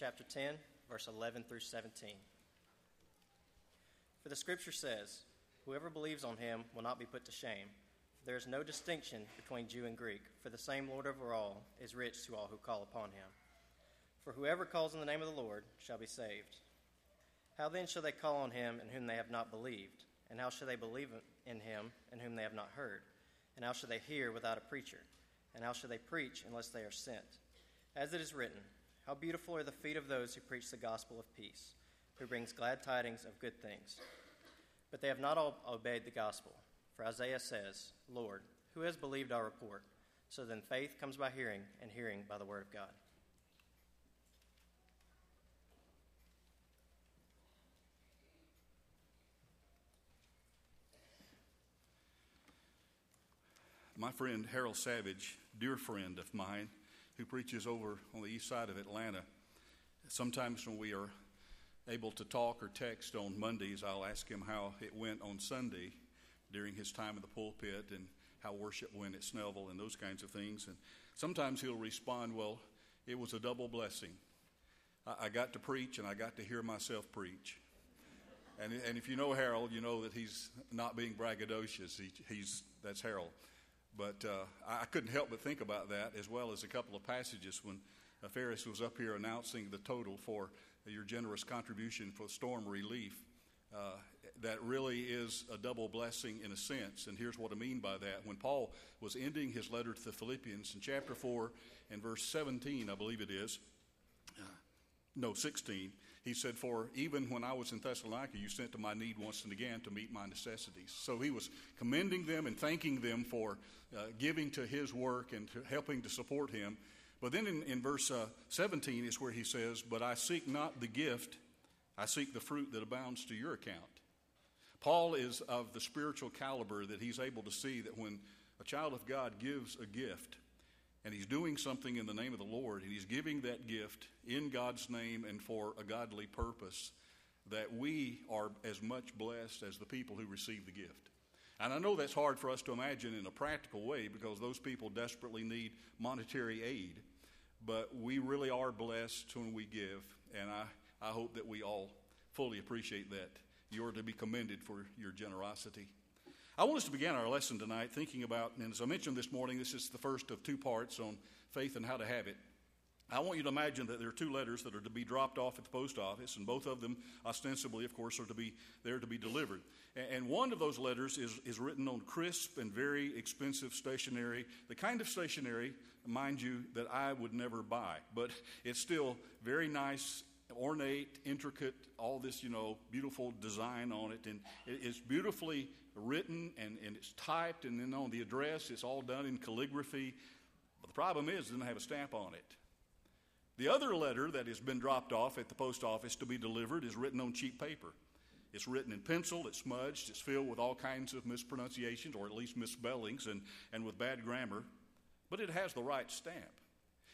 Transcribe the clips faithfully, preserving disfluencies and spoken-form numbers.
chapter ten, verse eleven through seventeen. For the scripture says, whoever believes on him will not be put to shame. There is no distinction between Jew and Greek, for the same Lord over all is rich to all who call upon him. For whoever calls on the name of the Lord shall be saved. How then shall they call on him in whom they have not believed? And how shall they believe in him in whom they have not heard? And how shall they hear without a preacher? And how shall they preach unless they are sent? As it is written, how beautiful are the feet of those who preach the gospel of peace, who brings glad tidings of good things. But they have not all obeyed the gospel. For Isaiah says, Lord, who has believed our report? So then faith comes by hearing, and hearing by the word of God. My friend Harold Savage, dear friend of mine, who preaches over on the east side of Atlanta, sometimes when we are able to talk or text on Mondays, I'll ask him how it went on Sunday during his time in the pulpit and how worship went at Snellville and those kinds of things. And sometimes he'll respond, well, it was a double blessing. I, I got to preach and I got to hear myself preach. And, and if you know Harold, you know that he's not being braggadocious. He, he's that's Harold. But uh, I couldn't help but think about that, as well as a couple of passages when uh, Pharis was up here announcing the total for your generous contribution for storm relief. Uh, that really is a double blessing in a sense, and here's what I mean by that. When Paul was ending his letter to the Philippians in chapter four and verse seventeen, I believe it is, uh, no, sixteen, he said, for even when I was in Thessalonica, you sent to my need once and again to meet my necessities. So he was commending them and thanking them for uh, giving to his work and to helping to support him. But then in, in verse uh, seventeen is where he says, but I seek not the gift, I seek the fruit that abounds to your account. Paul is of the spiritual caliber that he's able to see that when a child of God gives a gift, and he's doing something in the name of the Lord, and he's giving that gift in God's name and for a godly purpose, that we are as much blessed as the people who receive the gift. And I know that's hard for us to imagine in a practical way because those people desperately need monetary aid, but we really are blessed when we give, and I, I hope that we all fully appreciate that. You are to be commended for your generosity. I want us to begin our lesson tonight thinking about, and as I mentioned this morning, this is the first of two parts on faith and how to have it. I want you to imagine that there are two letters that are to be dropped off at the post office, and both of them ostensibly, of course, are to be there to be delivered. And one of those letters is, is written on crisp and very expensive stationery, the kind of stationery, mind you, that I would never buy, but it's still very nice, ornate, intricate, all this, you know, beautiful design on it, and it's beautifully written, and, and it's typed, and then on the address, it's all done in calligraphy, but the problem is it doesn't have a stamp on it. The other letter that has been dropped off at the post office to be delivered is written on cheap paper. It's written in pencil, it's smudged, it's filled with all kinds of mispronunciations, or at least misspellings, and, and with bad grammar, but it has the right stamp.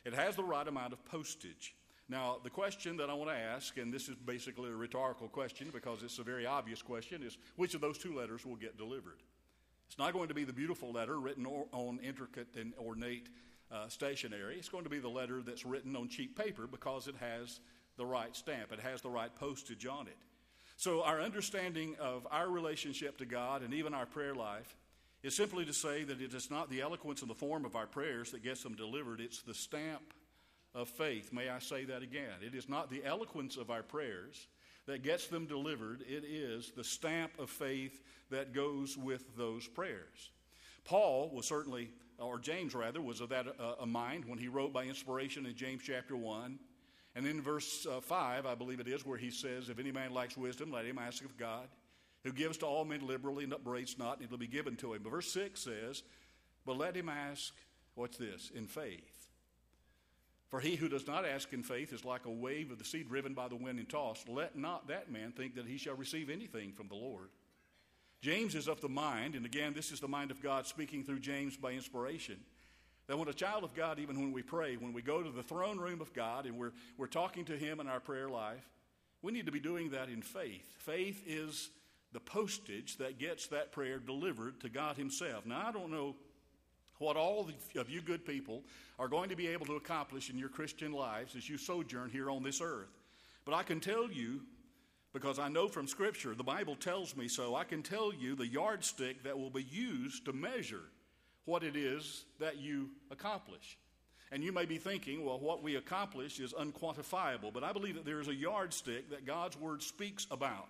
It has the right amount of postage. Now, the question that I want to ask, and this is basically a rhetorical question because it's a very obvious question, is which of those two letters will get delivered? It's not going to be the beautiful letter written or, on intricate and ornate uh, stationery. It's going to be the letter that's written on cheap paper because it has the right stamp. It has the right postage on it. So our understanding of our relationship to God and even our prayer life is simply to say that it is not the eloquence and the form of our prayers that gets them delivered. It's the stamp of faith. May I say that again? It is not the eloquence of our prayers that gets them delivered. It is the stamp of faith that goes with those prayers. Paul was certainly, or James rather, was of that uh, a mind when he wrote by inspiration in James chapter one. And in verse uh, five, I believe it is, where he says, if any man lacks wisdom, let him ask of God, who gives to all men liberally and upbraids not, and it will be given to him. But verse six says, but let him ask, what's this, in faith. For he who does not ask in faith is like a wave of the sea driven by the wind and tossed. Let not that man think that he shall receive anything from the Lord. James is of the mind, and again, this is the mind of God speaking through James by inspiration, that when a child of God, even when we pray, when we go to the throne room of God and we're, we're talking to him in our prayer life, we need to be doing that in faith. Faith is the postage that gets that prayer delivered to God himself. Now, I don't know what all of you good people are going to be able to accomplish in your Christian lives as you sojourn here on this earth. But I can tell you, because I know from Scripture, the Bible tells me so, I can tell you the yardstick that will be used to measure what it is that you accomplish. And you may be thinking, well, what we accomplish is unquantifiable, but I believe that there is a yardstick that God's Word speaks about.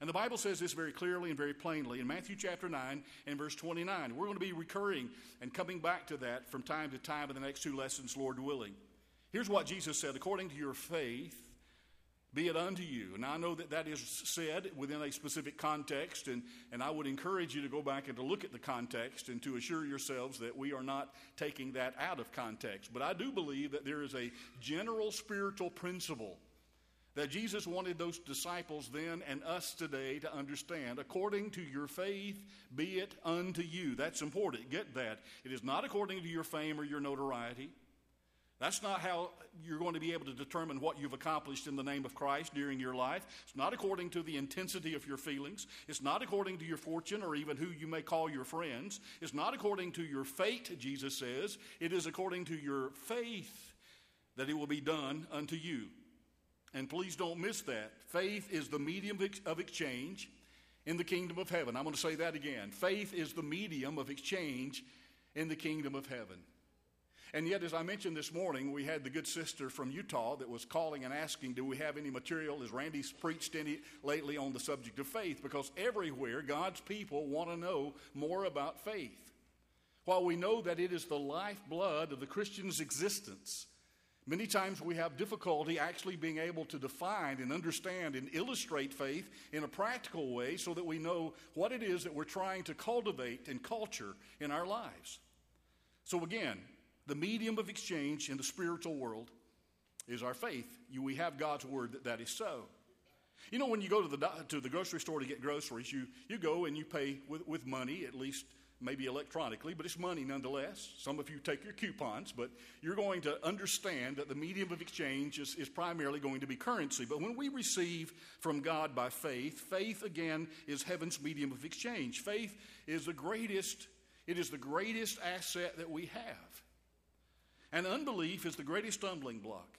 And the Bible says this very clearly and very plainly in Matthew chapter nine and verse twenty-nine. We're going to be recurring and coming back to that from time to time in the next two lessons, Lord willing. Here's what Jesus said, according to your faith, be it unto you. And I know that that is said within a specific context, and, and I would encourage you to go back and to look at the context and to assure yourselves that we are not taking that out of context. But I do believe that there is a general spiritual principle that Jesus wanted those disciples then and us today to understand. According to your faith, be it unto you. That's important. Get that. It is not according to your fame or your notoriety. That's not how you're going to be able to determine what you've accomplished in the name of Christ during your life. It's not according to the intensity of your feelings. It's not according to your fortune or even who you may call your friends. It's not according to your fate, Jesus says. It is according to your faith that it will be done unto you. And please don't miss that. Faith is the medium of exchange in the kingdom of heaven. I'm going to say that again. Faith is the medium of exchange in the kingdom of heaven. And yet, as I mentioned this morning, we had the good sister from Utah that was calling and asking, do we have any material? Has Randy's preached any lately on the subject of faith? Because everywhere, God's people want to know more about faith. While we know that it is the lifeblood of the Christian's existence, many times we have difficulty actually being able to define and understand and illustrate faith in a practical way so that we know what it is that we're trying to cultivate and culture in our lives. So again, the medium of exchange in the spiritual world is our faith. You, we have God's word that that is so. You know, when you go to the to the grocery store to get groceries, you, you go and you pay with, with money, at least maybe electronically, but it's money nonetheless. Some of you take your coupons, but you're going to understand that the medium of exchange is, is primarily going to be currency. But when we receive from God by faith, faith again is heaven's medium of exchange. Faith is the greatest, it is the greatest asset that we have. And unbelief is the greatest stumbling block.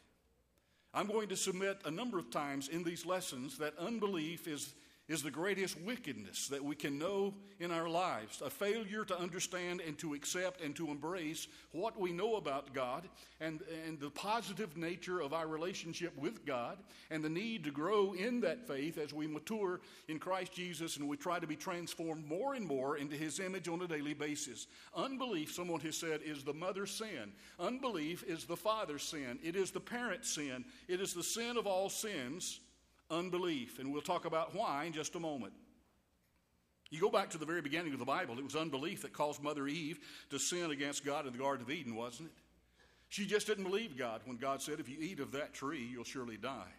I'm going to submit a number of times in these lessons that unbelief is, is the greatest wickedness that we can know in our lives, a failure to understand and to accept and to embrace what we know about God and, and the positive nature of our relationship with God and the need to grow in that faith as we mature in Christ Jesus and we try to be transformed more and more into His image on a daily basis. Unbelief, someone has said, is the mother's sin. Unbelief is the father's sin. It is the parent's sin. It is the sin of all sins. Unbelief, and we'll talk about why in just a moment. You go back to the very beginning of the Bible, it was unbelief that caused Mother Eve to sin against God in the Garden of Eden, wasn't it? She just didn't believe God when God said, if you eat of that tree, you'll surely die.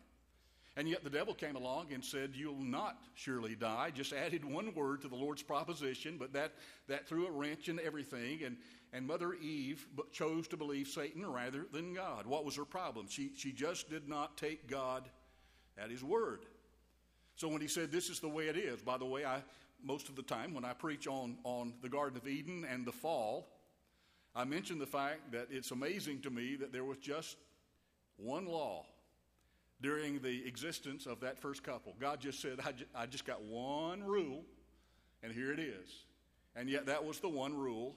And yet the devil came along and said, you'll not surely die. Just added one word to the Lord's proposition, but that, that threw a wrench in everything. And, and Mother Eve chose to believe Satan rather than God. What was her problem? She, she just did not take God at His word. So when He said, this is the way it is. By the way, I most of the time when I preach on, on the Garden of Eden and the fall, I mention the fact that it's amazing to me that there was just one law during the existence of that first couple. God just said, I, ju- I just got one rule, and here it is. And yet that was the one rule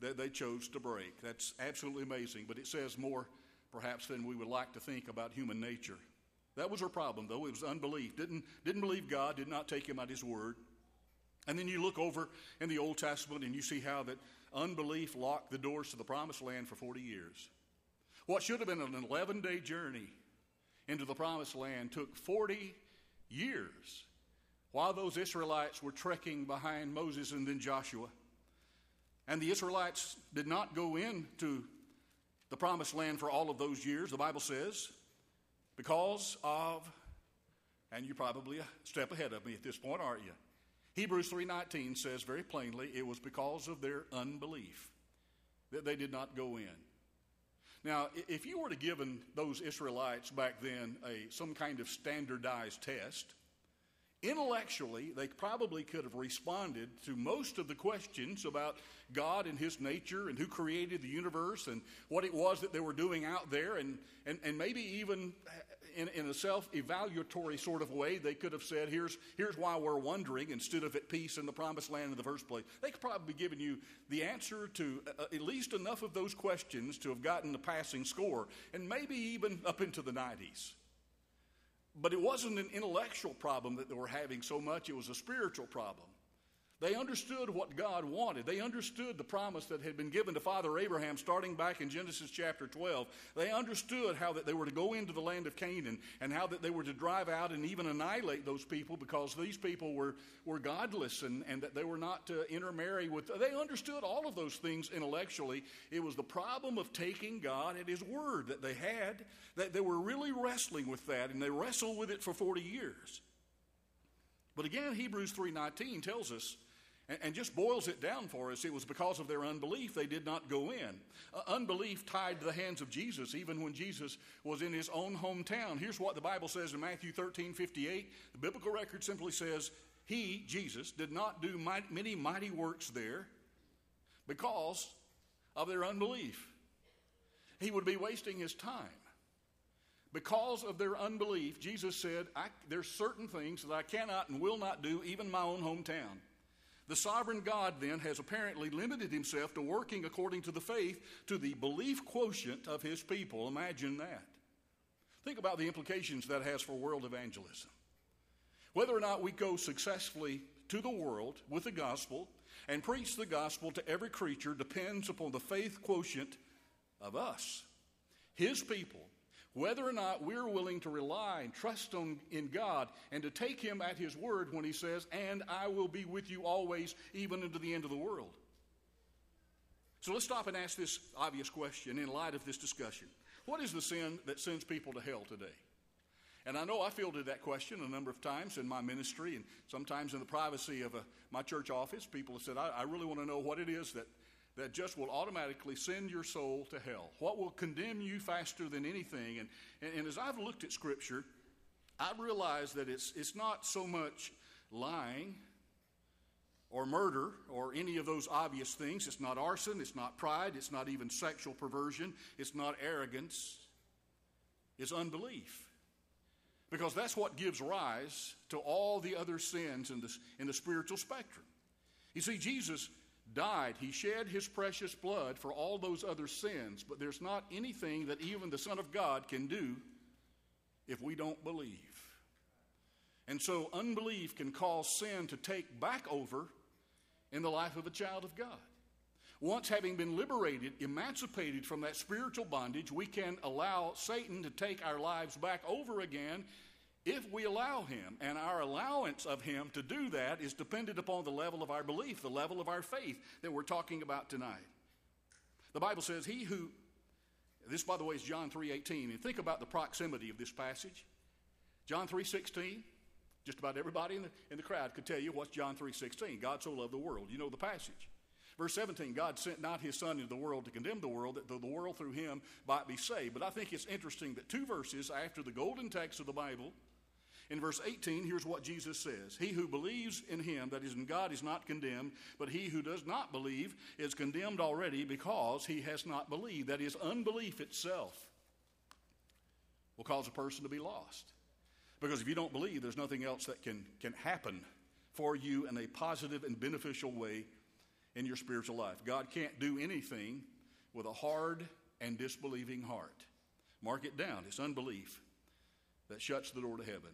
that they chose to break. That's absolutely amazing, but it says more perhaps than we would like to think about human nature. That was her problem, though. It was unbelief. Didn't, didn't believe God, did not take Him at His word. And then you look over in the Old Testament and you see how that unbelief locked the doors to the promised land for forty years. What should have been an eleven-day journey into the promised land took forty years while those Israelites were trekking behind Moses and then Joshua. And the Israelites did not go into the promised land for all of those years, the Bible says, because of, and you're probably a step ahead of me at this point, aren't you? Hebrews three nineteen says very plainly, it was because of their unbelief that they did not go in. Now, if you were to give those Israelites back then a some kind of standardized test, Intellectually, they probably could have responded to most of the questions about God and his nature and who created the universe and what it was that they were doing out there. And, and, and maybe even in, in a self-evaluatory sort of way, they could have said, here's, here's why we're wondering instead of at peace in the promised land in the first place. They could probably be giving you the answer to uh, at least enough of those questions to have gotten a passing score, and maybe even up into the nineties. But it wasn't an intellectual problem that they were having so much. It was a spiritual problem. They understood what God wanted. They understood the promise that had been given to Father Abraham starting back in Genesis chapter twelve. They understood how that they were to go into the land of Canaan and how that they were to drive out and even annihilate those people because these people were, were godless and, and that they were not to intermarry with. They understood all of those things intellectually. It was the problem of taking God at his word that they had, that they were really wrestling with that, and they wrestled with it for forty years. But again, Hebrews three nineteen tells us, and just boils it down for us, it was because of their unbelief they did not go in. Uh, unbelief tied to the hands of Jesus, even when Jesus was in his own hometown. Here's what the Bible says in Matthew thirteen fifty-eight. The biblical record simply says, he, Jesus, did not do mighty, many mighty works there because of their unbelief. He would be wasting his time. Because of their unbelief, Jesus said, I, there's certain things that I cannot and will not do, even my own hometown. The sovereign God then has apparently limited himself to working according to the faith, to the belief quotient of his people. Imagine that. Think about the implications that has for world evangelism. Whether or not we go successfully to the world with the gospel and preach the gospel to every creature depends upon the faith quotient of us, his people. Whether or not we're willing to rely and trust on, in God and to take him at his word when he says, and I will be with you always, even unto the end of the world. So let's stop and ask this obvious question in light of this discussion. What is the sin that sends people to hell today? And I know I fielded that question a number of times in my ministry, and sometimes in the privacy of a, my church office, people have said, I, I really want to know what it is that that just will automatically send your soul to hell. What will condemn you faster than anything? And, and, and as I've looked at Scripture, I've realized that it's, it's not so much lying or murder or any of those obvious things. It's not arson. It's not pride. It's not even sexual perversion. It's not arrogance. It's unbelief. Because that's what gives rise to all the other sins in the, in the spiritual spectrum. You see, Jesus died, he shed his precious blood for all those other sins, but there's not anything that even the Son of God can do if we don't believe. And so unbelief can cause sin to take back over in the life of a child of God. Once having been liberated, emancipated from that spiritual bondage, we can allow Satan to take our lives back over again if we allow him, and our allowance of him to do that is dependent upon the level of our belief, the level of our faith that we're talking about tonight. The Bible says he who, this by the way is John three eighteen, and think about the proximity of this passage. John three sixteen, just about everybody in the, in the crowd could tell you what's John three sixteen, God so loved the world. You know the passage. Verse seventeen, God sent not his son into the world to condemn the world, that the world through him might be saved. But I think it's interesting that two verses after the golden text of the Bible, in verse eighteen, here's what Jesus says. He who believes in him, that is in God, is not condemned, but he who does not believe is condemned already because he has not believed. That is, unbelief itself will cause a person to be lost. Because if you don't believe, there's nothing else that can, can happen for you in a positive and beneficial way in your spiritual life. God can't do anything with a hard and disbelieving heart. Mark it down. It's unbelief that shuts the door to heaven.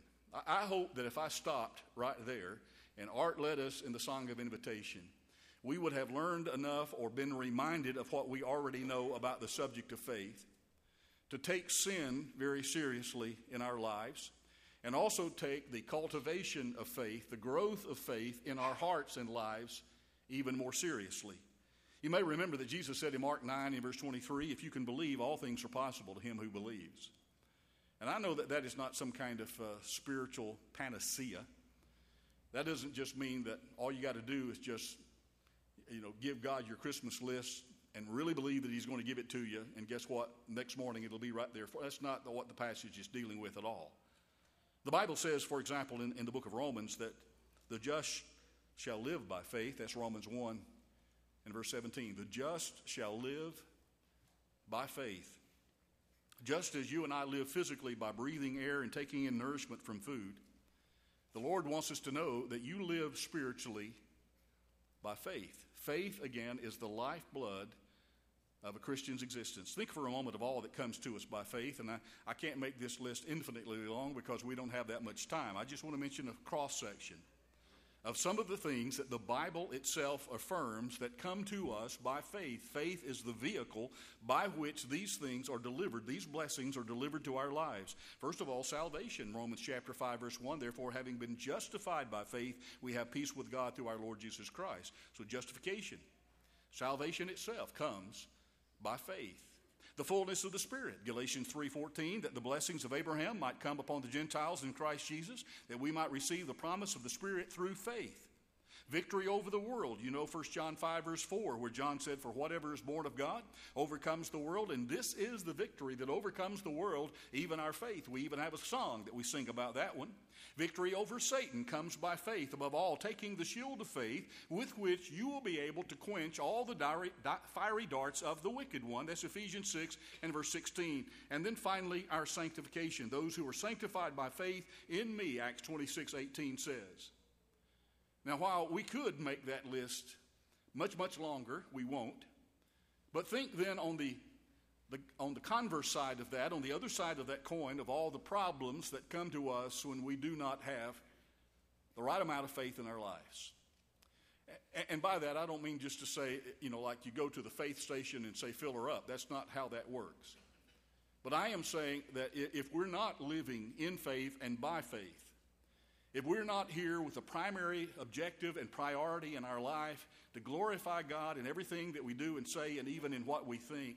I hope that if I stopped right there and Art led us in the song of invitation, we would have learned enough or been reminded of what we already know about the subject of faith to take sin very seriously in our lives and also take the cultivation of faith, the growth of faith in our hearts and lives even more seriously. You may remember that Jesus said in Mark nine in verse twenty-three, if you can believe, all things are possible to him who believes. And I know that that is not some kind of uh, spiritual panacea. That doesn't just mean that all you got to do is just, you know, give God your Christmas list and really believe that he's going to give it to you. And guess what? Next morning it'll be right there. That's not what the passage is dealing with at all. The Bible says, for example, in, in the book of Romans, that the just shall live by faith. That's Romans one and verse seventeen. The just shall live by faith. Just as you and I live physically by breathing air and taking in nourishment from food, the Lord wants us to know that you live spiritually by faith. Faith, again, is the lifeblood of a Christian's existence. Think for a moment of all that comes to us by faith, and I, I can't make this list infinitely long because we don't have that much time. I just want to mention a cross-section of some of the things that the Bible itself affirms that come to us by faith. Faith is the vehicle by which these things are delivered. These blessings are delivered to our lives. First of all, salvation. Romans chapter five, verse one, therefore, having been justified by faith, we have peace with God through our Lord Jesus Christ. So justification, salvation itself comes by faith. The fullness of the Spirit, Galatians three fourteen, that the blessings of Abraham might come upon the Gentiles in Christ Jesus, that we might receive the promise of the Spirit through faith. Victory over the world, you know, First John five verse four, where John said, for whatever is born of God overcomes the world, and this is the victory that overcomes the world, even our faith. We even have a song that we sing about that one. Victory over Satan comes by faith, above all taking the shield of faith, with which you will be able to quench all the fiery darts of the wicked one. That's Ephesians six and verse sixteen. And then finally, our sanctification, those who are sanctified by faith in me, Acts twenty-six eighteen says. Now, while we could make that list much, much longer, we won't. But think then on the, the, on the converse side of that, on the other side of that coin, of all the problems that come to us when we do not have the right amount of faith in our lives. And, and by that, I don't mean just to say, you know, like you go to the faith station and say, fill her up. That's not how that works. But I am saying that if we're not living in faith and by faith, if we're not here with the primary objective and priority in our life to glorify God in everything that we do and say and even in what we think,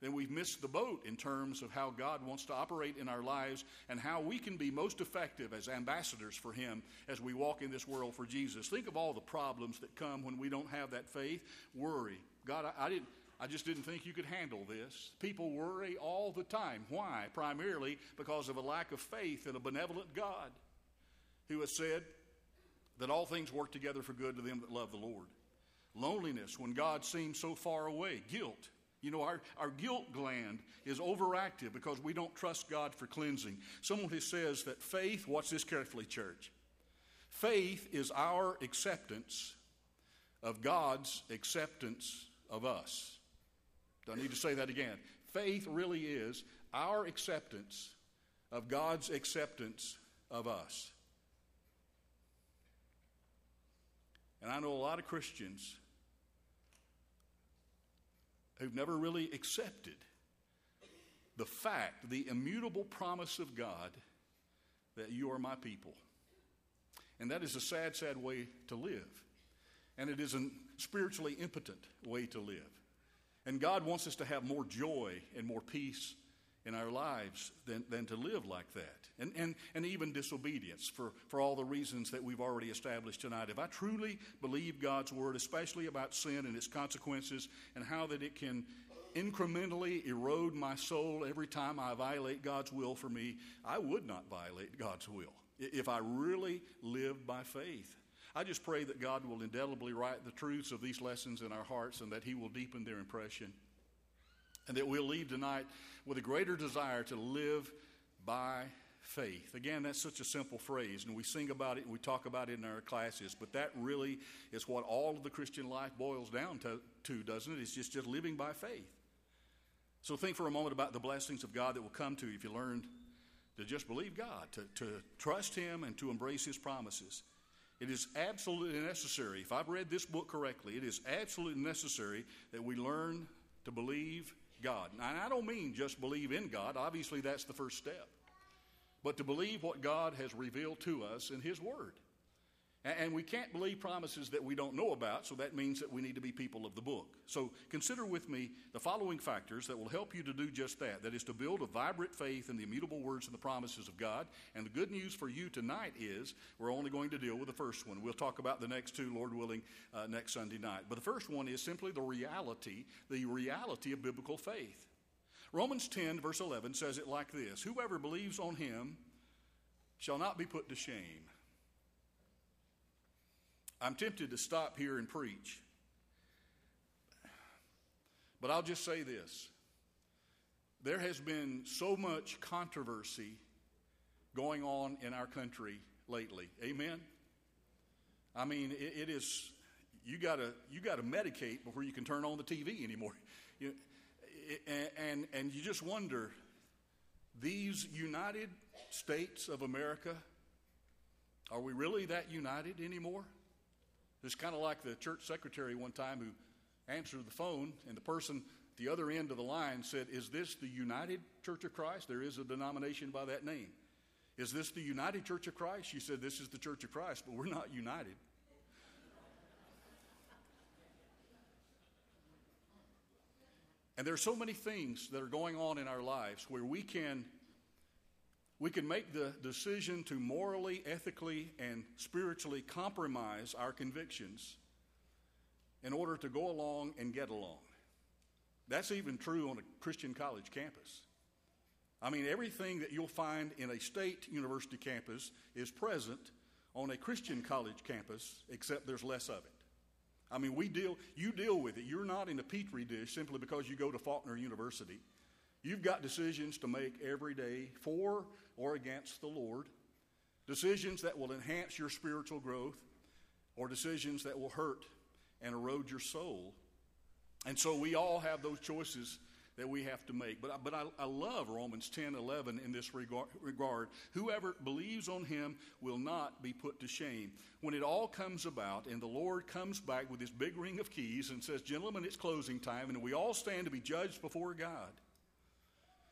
then we've missed the boat in terms of how God wants to operate in our lives and how we can be most effective as ambassadors for Him as we walk in this world for Jesus. Think of all the problems that come when we don't have that faith. Worry. God, I, I didn't... I just didn't think you could handle this. People worry all the time. Why? Primarily because of a lack of faith in a benevolent God, who has said that all things work together for good to them that love the Lord. Loneliness, when God seems so far away. Guilt. You know, our, our guilt gland is overactive because we don't trust God for cleansing. Someone who says that faith, watch this carefully, church. Faith is our acceptance of God's acceptance of us. Do I need to say that again? Faith really is our acceptance of God's acceptance of us. And I know a lot of Christians who've never really accepted the fact, the immutable promise of God that you are my people. And that is a sad, sad way to live. And it is a spiritually impotent way to live. And God wants us to have more joy and more peace in our lives than, than to live like that. And, and, and even disobedience for, for all the reasons that we've already established tonight. If I truly believe God's word, especially about sin and its consequences and how that it can incrementally erode my soul every time I violate God's will for me, I would not violate God's will if I really lived by faith. I just pray that God will indelibly write the truths of these lessons in our hearts and that He will deepen their impression, and that we'll leave tonight with a greater desire to live by faith. Again, that's such a simple phrase, and we sing about it and we talk about it in our classes, but that really is what all of the Christian life boils down to, to doesn't it? It's just, just living by faith. So think for a moment about the blessings of God that will come to you if you learn to just believe God, to, to trust Him and to embrace His promises. It is absolutely necessary, if I've read this book correctly, it is absolutely necessary that we learn to believe God. And I don't mean just believe in God. Obviously, that's the first step. But to believe what God has revealed to us in His word. And we can't believe promises that we don't know about, so that means that we need to be people of the book. So consider with me the following factors that will help you to do just that. That is to build a vibrant faith in the immutable words and the promises of God. And the good news for you tonight is we're only going to deal with the first one. We'll talk about the next two, Lord willing, uh, next Sunday night. But the first one is simply the reality, the reality of biblical faith. Romans ten, verse eleven says it like this. Whoever believes on Him shall not be put to shame. I'm tempted to stop here and preach, but I'll just say this. There has been so much controversy going on in our country lately. Amen? I mean, it, it is, you gotta, you gotta medicate before you can turn on the T V anymore. You, and, and, and you just wonder, these United States of America, are we really that united anymore? It's kind of like the church secretary one time who answered the phone, and the person at the other end of the line said, "Is this the United Church of Christ? There is a denomination by that name. Is this the United Church of Christ?" She said, "This is the Church of Christ, but we're not united." And there are so many things that are going on in our lives where we can, we can make the decision to morally, ethically, and spiritually compromise our convictions in order to go along and get along. That's even true on a Christian college campus. I mean, everything that you'll find in a state university campus is present on a Christian college campus, except there's less of it. I mean, we deal, you deal with it. You're not in a petri dish simply because you go to Faulkner University. You've got decisions to make every day for or against the Lord, decisions that will enhance your spiritual growth or decisions that will hurt and erode your soul. And so we all have those choices that we have to make. But, but I, I love Romans ten eleven in this regard, regard. Whoever believes on him will not be put to shame. When it all comes about and the Lord comes back with his big ring of keys and says, "Gentlemen, it's closing time," and we all stand to be judged before God,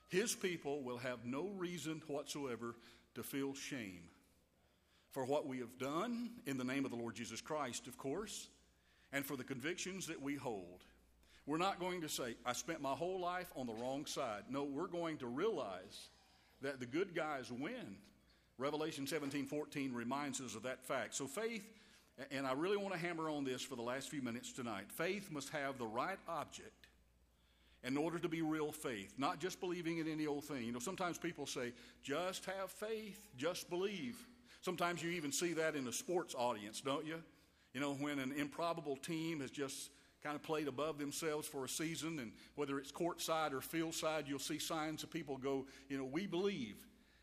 his people will have no reason whatsoever to feel shame for what we have done in the name of the Lord Jesus Christ, of course, and for the convictions that we hold. We're not going to say, "I spent my whole life on the wrong side." No, we're going to realize that the good guys win. Revelation seventeen fourteen reminds us of that fact. So faith, and I really want to hammer on this for the last few minutes tonight, faith must have the right object in order to be real faith, not just believing in any old thing. You know, sometimes people say, "Just have faith, just believe." Sometimes you even see that in a sports audience, don't you? You know, when an improbable team has just kind of played above themselves for a season, and whether it's courtside or fieldside, you'll see signs of people go, you know, "We believe."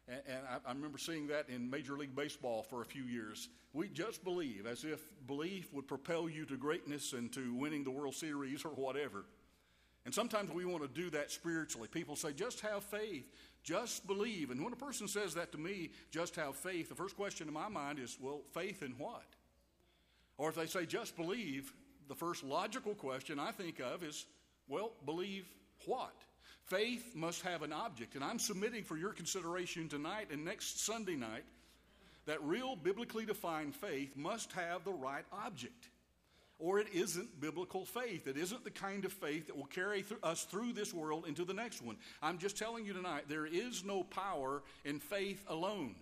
And, and I, I remember seeing that in Major League Baseball for a few years. "We just believe," as if belief would propel you to greatness and to winning the World Series or whatever. And sometimes we want to do that spiritually. People say, "Just have faith, just believe." And when a person says that to me, "Just have faith," the first question in my mind is, well, faith in what? Or if they say, "Just believe," the first logical question I think of is, well, believe what? Faith must have an object. And I'm submitting for your consideration tonight and next Sunday night that real biblically defined faith must have the right object, or it isn't biblical faith. It isn't the kind of faith that will carry th- us through this world into the next one. I'm just telling you tonight, there is no power in faith alone.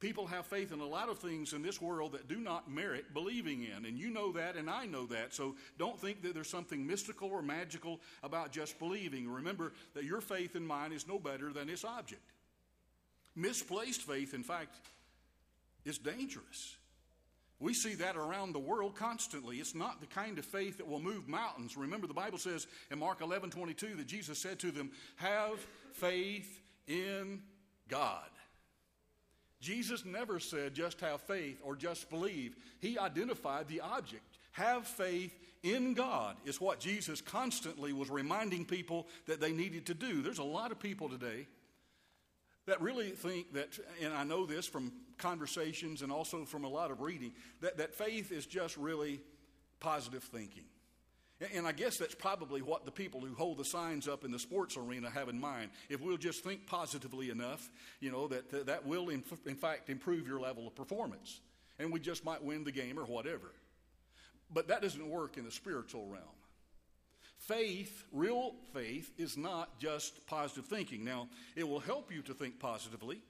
People have faith in a lot of things in this world that do not merit believing in, and you know that, and I know that, so don't think that there's something mystical or magical about just believing. Remember that your faith and mine is no better than its object. Misplaced faith, in fact, is dangerous. We see that around the world constantly. It's not the kind of faith that will move mountains. Remember, the Bible says in Mark eleven twenty-two that Jesus said to them, "Have faith in God." Jesus never said, "Just have faith" or "just believe." He identified the object. Have faith in God is what Jesus constantly was reminding people that they needed to do. There's a lot of people today that really think that, and I know this from conversations and also from a lot of reading, that, that faith is just really positive thinking. And, and I guess that's probably what the people who hold the signs up in the sports arena have in mind. If we'll just think positively enough, you know, that, that, that will in, in fact improve your level of performance. And we just might win the game or whatever. But that doesn't work in the spiritual realm. Faith, real faith, is not just positive thinking. Now, it will help you to think positively,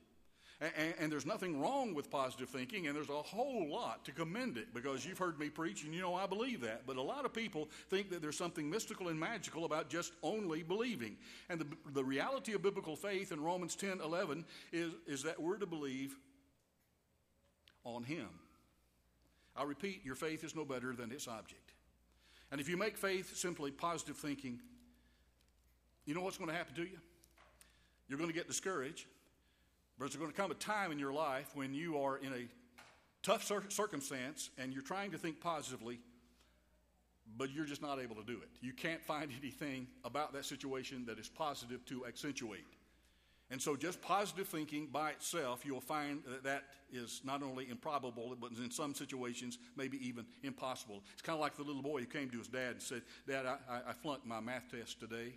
And, and there's nothing wrong with positive thinking, and there's a whole lot to commend it, because you've heard me preach, and you know I believe that. But a lot of people think that there's something mystical and magical about just only believing. And the, the reality of biblical faith in Romans ten eleven is, is that we're to believe on him. I repeat, your faith is no better than its object. And if you make faith simply positive thinking, you know what's going to happen to you? You're going to get discouraged. But there's going to come a time in your life when you are in a tough cir- circumstance and you're trying to think positively, but you're just not able to do it. You can't find anything about that situation that is positive to accentuate. And so just positive thinking by itself, you'll find that that is not only improbable, but in some situations, maybe even impossible. It's kind of like the little boy who came to his dad and said, "Dad, I, I flunked my math test today.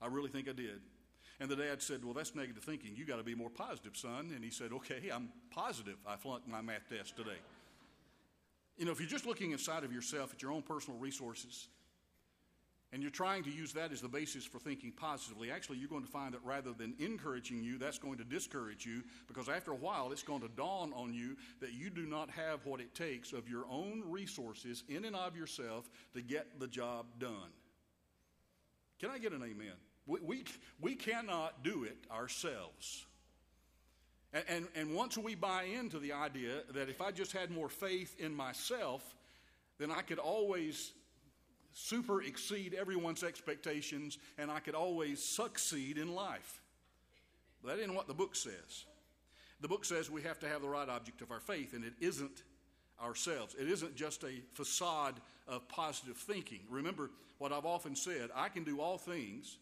I really think I did." And the dad said, "Well, that's negative thinking. You got to be more positive, son." And he said, "Okay, I'm positive I flunked my math test today." You know, if you're just looking inside of yourself at your own personal resources, and you're trying to use that as the basis for thinking positively, actually you're going to find that rather than encouraging you, that's going to discourage you, because after a while it's going to dawn on you that you do not have what it takes of your own resources in and of yourself to get the job done. Can I get an amen? We, we, we cannot do it ourselves. And, and, and once we buy into the idea that if I just had more faith in myself, then I could always super exceed everyone's expectations, and I could always succeed in life. But that isn't what the book says. The book says we have to have the right object of our faith, and it isn't ourselves. It isn't just a facade of positive thinking. Remember what I've often said, I can do all things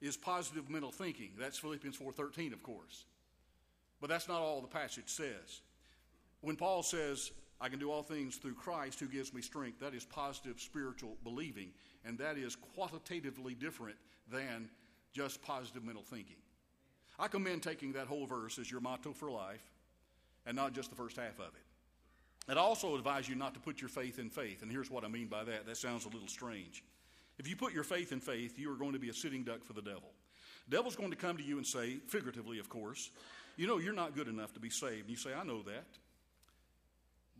is positive mental thinking. That's Philippians four thirteen, of course. But that's not all the passage says. When Paul says, "I can do all things through Christ who gives me strength," that is positive spiritual believing, and that is qualitatively different than just positive mental thinking. I commend taking that whole verse as your motto for life and not just the first half of it. And I also advise you not to put your faith in faith, and here's what I mean by that. That sounds a little strange. If you put your faith in faith, you are going to be a sitting duck for the devil. The devil's going to come to you and say, figuratively of course, "You know, you're not good enough to be saved." And you say, "I know that,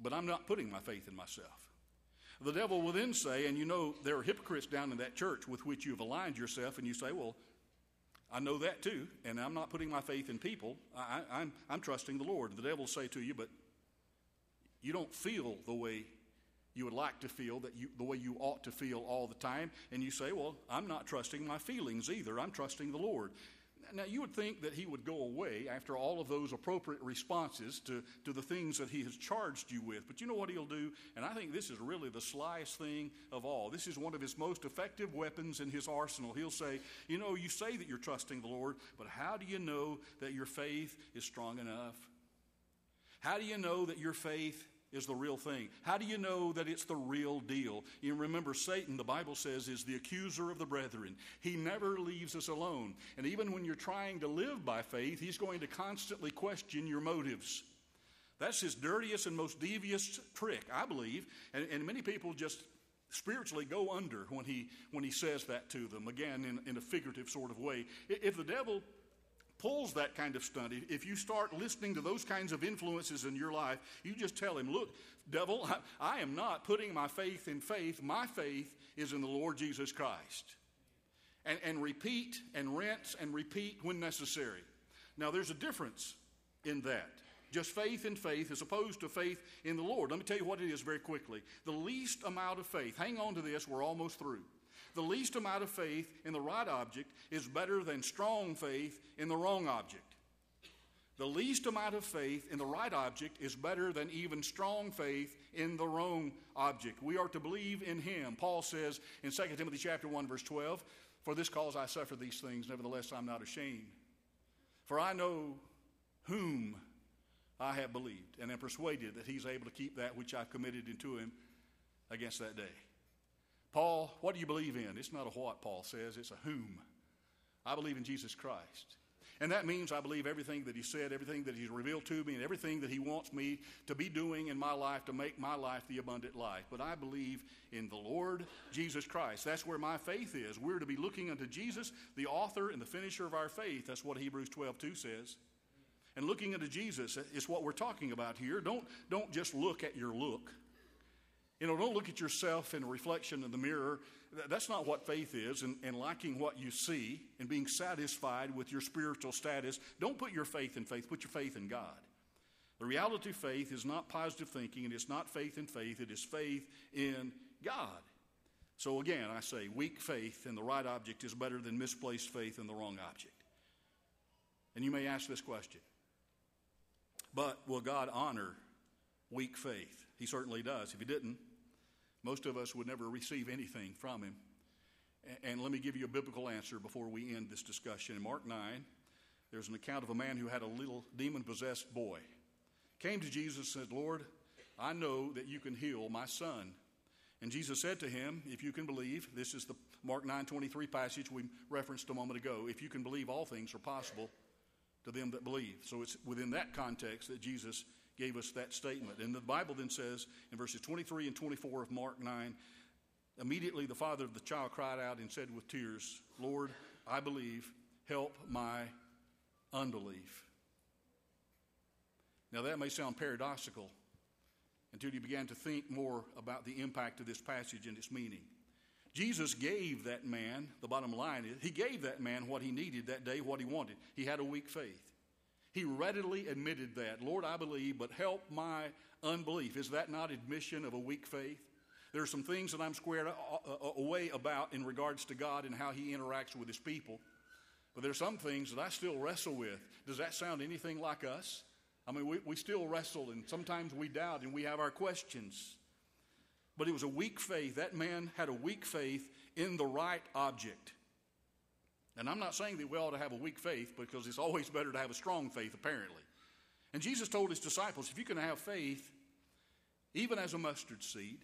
but I'm not putting my faith in myself." The devil will then say, "And you know, there are hypocrites down in that church with which you've aligned yourself." And you say, "Well, I know that too, and I'm not putting my faith in people. I, I'm, I'm trusting the Lord." And the devil will say to you, "But you don't feel the way you would like to feel, that you, the way you ought to feel all the time." And you say, "Well, I'm not trusting my feelings either. I'm trusting the Lord." Now, you would think that he would go away after all of those appropriate responses to, to the things that he has charged you with. But you know what he'll do? And I think this is really the slyest thing of all. This is one of his most effective weapons in his arsenal. He'll say, "You know, you say that you're trusting the Lord, but how do you know that your faith is strong enough? How do you know that your faith is the real thing? How do you know that it's the real deal?" You remember Satan, the Bible says, is the accuser of the brethren. He never leaves us alone. And even when you're trying to live by faith, he's going to constantly question your motives. That's his dirtiest and most devious trick, I believe. And, and many people just spiritually go under when he, when he says that to them, again, in, in a figurative sort of way. If the devil pulls that kind of stunt, if you start listening to those kinds of influences in your life, you just tell him, "Look, devil, I, I am not putting my faith in faith. My faith is in the Lord Jesus Christ." And, and repeat and rinse and repeat when necessary. Now, there's a difference in that. Just faith in faith as opposed to faith in the Lord. Let me tell you what it is very quickly. The least amount of faith, hang on to this, we're almost through. The least amount of faith in the right object is better than strong faith in the wrong object. The least amount of faith in the right object is better than even strong faith in the wrong object. We are to believe in him. Paul says in Second Timothy chapter one, verse twelve, "For this cause I suffer these things, nevertheless I'm not ashamed. For I know whom I have believed, and am persuaded that he's able to keep that which I've committed unto him against that day." Paul, what do you believe in? It's not a what Paul says, it's a whom. I believe in Jesus Christ. And that means I believe everything that he said, everything that he's revealed to me, and everything that he wants me to be doing in my life to make my life the abundant life. But I believe in the Lord Jesus Christ. That's where my faith is. We're to be looking unto Jesus, the author and the finisher of our faith. That's what Hebrews twelve two says. And looking into Jesus is what we're talking about here. Don't, don't just look at your look. You know, don't look at yourself in a reflection in the mirror. That's not what faith is, and, and liking what you see and being satisfied with your spiritual status. Don't put your faith in faith. Put your faith in God. The reality of faith is not positive thinking, and it's not faith in faith. It is faith in God. So again, I say weak faith in the right object is better than misplaced faith in the wrong object. And you may ask this question, but will God honor weak faith? He certainly does. If he didn't, most of us would never receive anything from him. And let me give you a biblical answer before we end this discussion. In Mark nine, there's an account of a man who had a little demon-possessed boy. Came to Jesus and said, "Lord, I know that you can heal my son." And Jesus said to him, "If you can believe," this is the Mark nine twenty-three passage we referenced a moment ago, "if you can believe, all things are possible to them that believe." So it's within that context that Jesus gave us that statement. And the Bible then says in verses twenty-three and twenty-four of Mark nine, "Immediately the father of the child cried out and said with tears, 'Lord, I believe, help my unbelief.'" Now that may sound paradoxical until you began to think more about the impact of this passage and its meaning. Jesus gave that man, the bottom line is, he gave that man what he needed that day, what he wanted. He had a weak faith. He readily admitted that. "Lord, I believe, but help my unbelief." Is that not admission of a weak faith? There are some things that I'm squared away about in regards to God and how he interacts with his people. But there are some things that I still wrestle with. Does that sound anything like us? I mean, we, we still wrestle, and sometimes we doubt, and we have our questions. But it was a weak faith. That man had a weak faith in the right object. And I'm not saying that we ought to have a weak faith, because it's always better to have a strong faith, apparently. And Jesus told his disciples, if you can have faith, even as a mustard seed,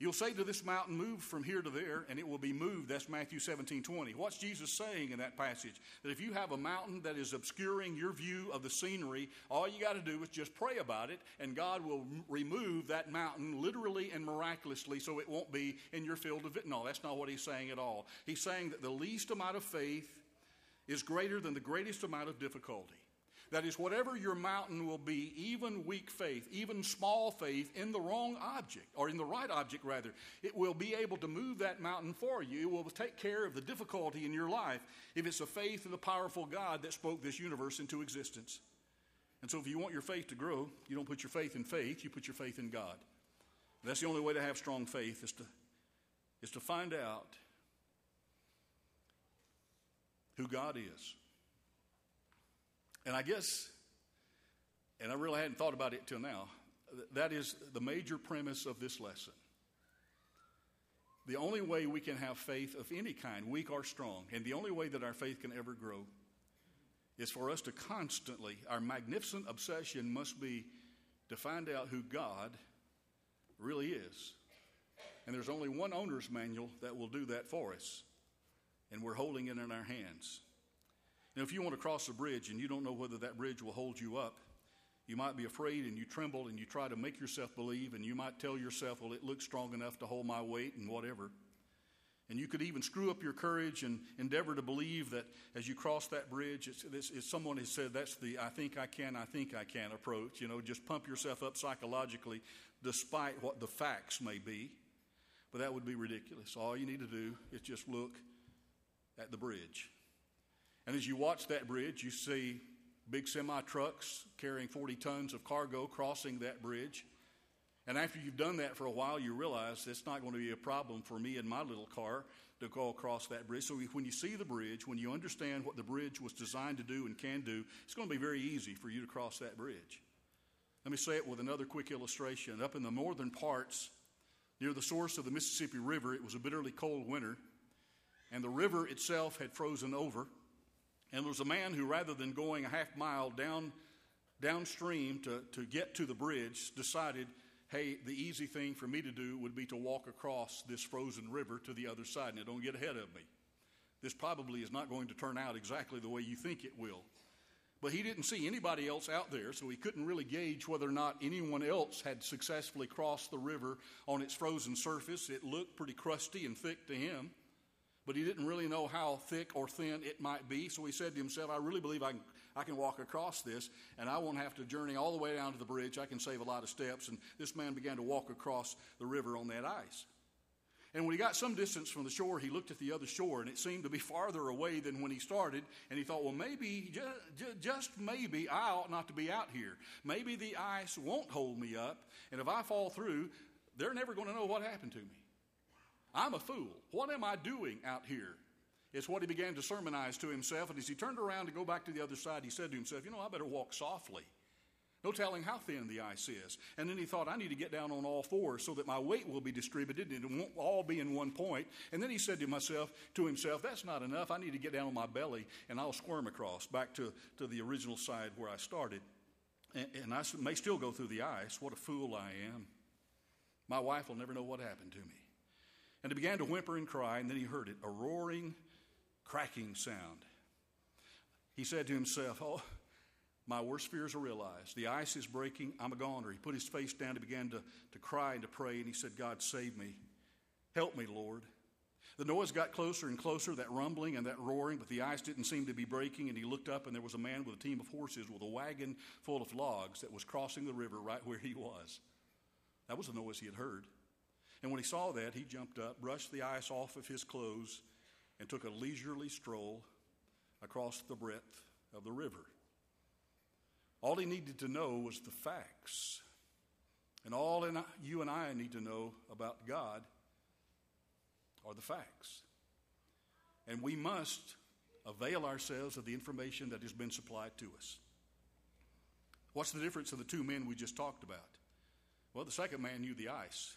you'll say to this mountain, "Move from here to there," and it will be moved. That's Matthew seventeen twenty. What's Jesus saying in that passage? That if you have a mountain that is obscuring your view of the scenery, all you got to do is just pray about it, and God will remove that mountain literally and miraculously, so it won't be in your field of vision. No, that's not what he's saying at all. He's saying that the least amount of faith is greater than the greatest amount of difficulty. That is, whatever your mountain will be, even weak faith, even small faith in the wrong object, or in the right object rather, it will be able to move that mountain for you. It will take care of the difficulty in your life if it's a faith in the powerful God that spoke this universe into existence. And so if you want your faith to grow, you don't put your faith in faith, you put your faith in God. That's the only way to have strong faith, is to, is to find out who God is. And I guess, and I really hadn't thought about it till now, that is the major premise of this lesson. The only way we can have faith of any kind, weak or strong, and the only way that our faith can ever grow is for us to constantly, our magnificent obsession must be to find out who God really is. And there's only one owner's manual that will do that for us, and we're holding it in our hands. Now, if you want to cross a bridge and you don't know whether that bridge will hold you up, you might be afraid and you tremble and you try to make yourself believe, and you might tell yourself, "Well, it looks strong enough to hold my weight," and whatever. And you could even screw up your courage and endeavor to believe that as you cross that bridge, it's, it's, it's someone has said that's the "I think I can, I think I can" approach. You know, just pump yourself up psychologically despite what the facts may be. But that would be ridiculous. All you need to do is just look at the bridge. And as you watch that bridge, you see big semi-trucks carrying forty tons of cargo crossing that bridge. And after you've done that for a while, you realize it's not going to be a problem for me and my little car to go across that bridge. So when you see the bridge, when you understand what the bridge was designed to do and can do, it's going to be very easy for you to cross that bridge. Let me say it with another quick illustration. Up in the northern parts, near the source of the Mississippi River, it was a bitterly cold winter, and the river itself had frozen over. And there was a man who, rather than going a half mile down downstream to, to get to the bridge, decided, hey, the easy thing for me to do would be to walk across this frozen river to the other side. Now, don't get ahead of me. This probably is not going to turn out exactly the way you think it will. But he didn't see anybody else out there, so he couldn't really gauge whether or not anyone else had successfully crossed the river on its frozen surface. It looked pretty crusty and thick to him. But he didn't really know how thick or thin it might be, so he said to himself, I really believe I can, I can walk across this, and I won't have to journey all the way down to the bridge. I can save a lot of steps. And this man began to walk across the river on that ice. And when he got some distance from the shore, he looked at the other shore, and it seemed to be farther away than when he started. And he thought, well, maybe, just, just maybe, I ought not to be out here. Maybe the ice won't hold me up, and if I fall through, they're never going to know what happened to me. I'm a fool. What am I doing out here? It's what he began to sermonize to himself. And as he turned around to go back to the other side, he said to himself, you know, I better walk softly. No telling how thin the ice is. And then he thought, I need to get down on all fours so that my weight will be distributed and it won't all be in one point. And then he said to myself, to himself, that's not enough. I need to get down on my belly and I'll squirm across back to, to the original side where I started. And, and I may still go through the ice. What a fool I am. My wife will never know what happened to me. And he began to whimper and cry, and then he heard it, a roaring, cracking sound. He said to himself, oh, my worst fears are realized. The ice is breaking. I'm a goner. He put his face down and began to, to cry and to pray, and he said, God, save me. Help me, Lord. The noise got closer and closer, that rumbling and that roaring, but the ice didn't seem to be breaking, and he looked up, and there was a man with a team of horses with a wagon full of logs that was crossing the river right where he was. That was the noise he had heard. And when he saw that, he jumped up, brushed the ice off of his clothes, and took a leisurely stroll across the breadth of the river. All he needed to know was the facts. And all in, you and I need to know about God are the facts. And we must avail ourselves of the information that has been supplied to us. What's the difference of the two men we just talked about? Well, the second man knew the ice.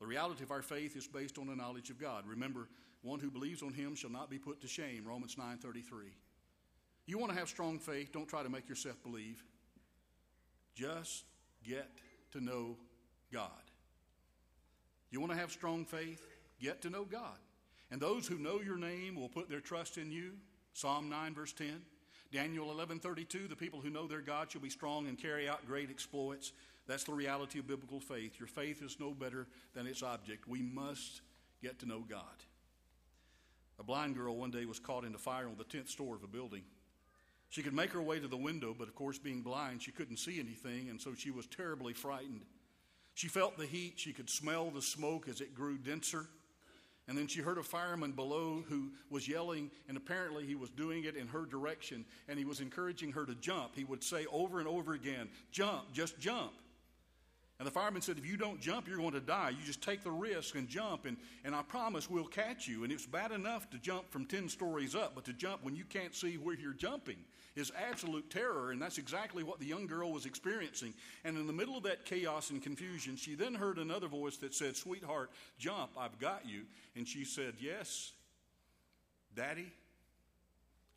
The reality of our faith is based on the knowledge of God. Remember, one who believes on him shall not be put to shame, Romans nine thirty-three. You want to have strong faith, don't try to make yourself believe. Just get to know God. You want to have strong faith? Get to know God. And those who know your name will put their trust in you, Psalm nine verse ten. Daniel eleven thirty-two, the people who know their God shall be strong and carry out great exploits. That's the reality of biblical faith. Your faith is no better than its object. We must get to know God. A blind girl one day was caught in a fire on the tenth floor of a building. She could make her way to the window, but of course, being blind, she couldn't see anything, and so she was terribly frightened. She felt the heat. She could smell the smoke as it grew denser. And then she heard a fireman below who was yelling, and apparently he was doing it in her direction, and he was encouraging her to jump. He would say over and over again, jump, just jump. And the fireman said, if you don't jump, you're going to die. You just take the risk and jump, and, and I promise we'll catch you. And it's bad enough to jump from ten stories up, but to jump when you can't see where you're jumping is absolute terror, and that's exactly what the young girl was experiencing. And in the middle of that chaos and confusion, she then heard another voice that said, sweetheart, jump, I've got you. And she said, yes, Daddy,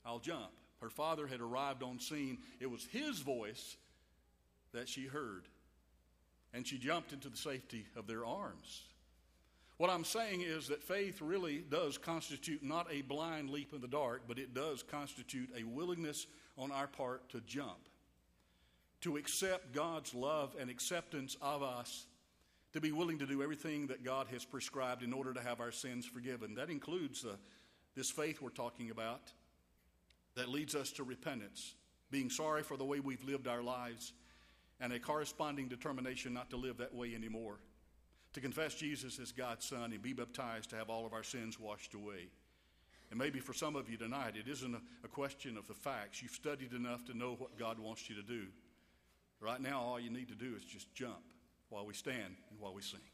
I'll jump. Her father had arrived on scene. It was his voice that she heard. And she jumped into the safety of their arms. What I'm saying is that faith really does constitute not a blind leap in the dark, but it does constitute a willingness on our part to jump, to accept God's love and acceptance of us, to be willing to do everything that God has prescribed in order to have our sins forgiven. That includes uh, this faith we're talking about that leads us to repentance, being sorry for the way we've lived our lives, and a corresponding determination not to live that way anymore, to confess Jesus as God's Son and be baptized to have all of our sins washed away. And maybe for some of you tonight, it isn't a, a question of the facts. You've studied enough to know what God wants you to do. Right now, all you need to do is just jump while we stand and while we sing.